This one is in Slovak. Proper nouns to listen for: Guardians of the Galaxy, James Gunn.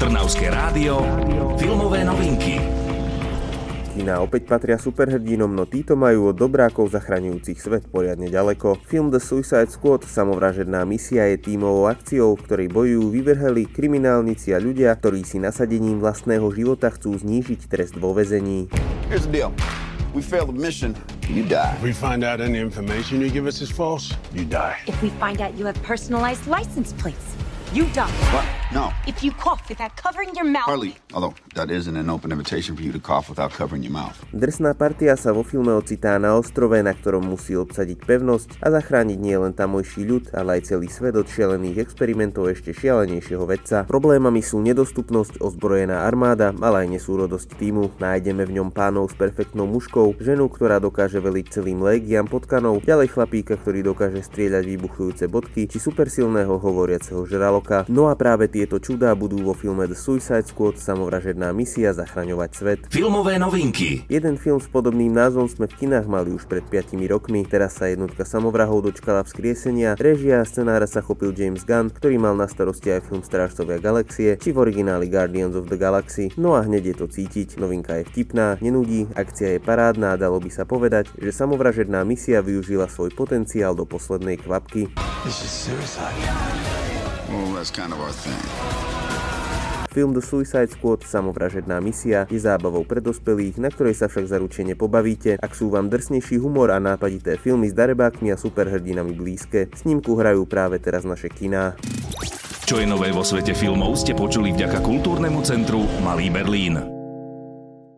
Trnavské rádio, filmové novinky. Kina opäť patria superhrdinom, no títo majú od dobrákov zachraňujúcich svet poriadne ďaleko. Film The Suicide Squad, samovražedná misia, je tímovou akciou, v ktorej bojujú vyvrheli kriminálnici a ľudia, ktorí si nasadením vlastného života chcú znížiť trest vo väzení. Here's the deal. We failed the mission. You die. If we find out any information you give us is false, you die. If we find out you have personalized license plates, you die. What? No. If you cough without covering your mouth... Harley, although that isn't an open invitation for you to cough without covering your mouth. Drsná partia sa vo filme ocitá na ostrove, na ktorom musí obsadiť pevnosť a zachrániť nielen tamojší ľud, ale aj celý svet od šialených experimentov ešte šialenejšieho vedca. Problémami sú nedostupnosť, ozbrojená armáda, ale aj nesúrodosť tímu. Nájdeme v ňom pánov s perfektnou muškou, ženu, ktorá dokáže veliť celým légiam potkanov, ďalej chlapíka, ktorý dokáže strieľať vybuchujúce bodky, či supersilného hovoriaceho žraloka. No a práve tieto čudá budú vo filme The Suicide Squad, samovražedná misia, zachraňovať svet. Filmové novinky. Jeden film s podobným názvom sme v kinách mali už pred 5 rokmi. Teraz sa jednotka samovrahov dočkala vzkriesenia. Režia a scenára sa chopil James Gunn, ktorý mal na starosti aj film Strážcovia galaxie, či v origináli Guardians of the Galaxy. No a hneď je to cítiť. Novinka je vtipná, nenudí, akcia je parádna a dalo by sa povedať, že samovražedná misia využila svoj potenciál do poslednej kvapky. Well, that's kind of our thing. Film The Suicide Squad, samovražedná misia, je zábavou pre dospelých, na ktorej sa však zaručene pobavíte, ak sú vám drsnejší humor a nápadité filmy s darebákmi a superhrdinami blízke. Snímku hrajú práve teraz naše kiná. Čo je nové vo svete filmov, ste počuli vďaka Kultúrnemu centru Malý Berlín.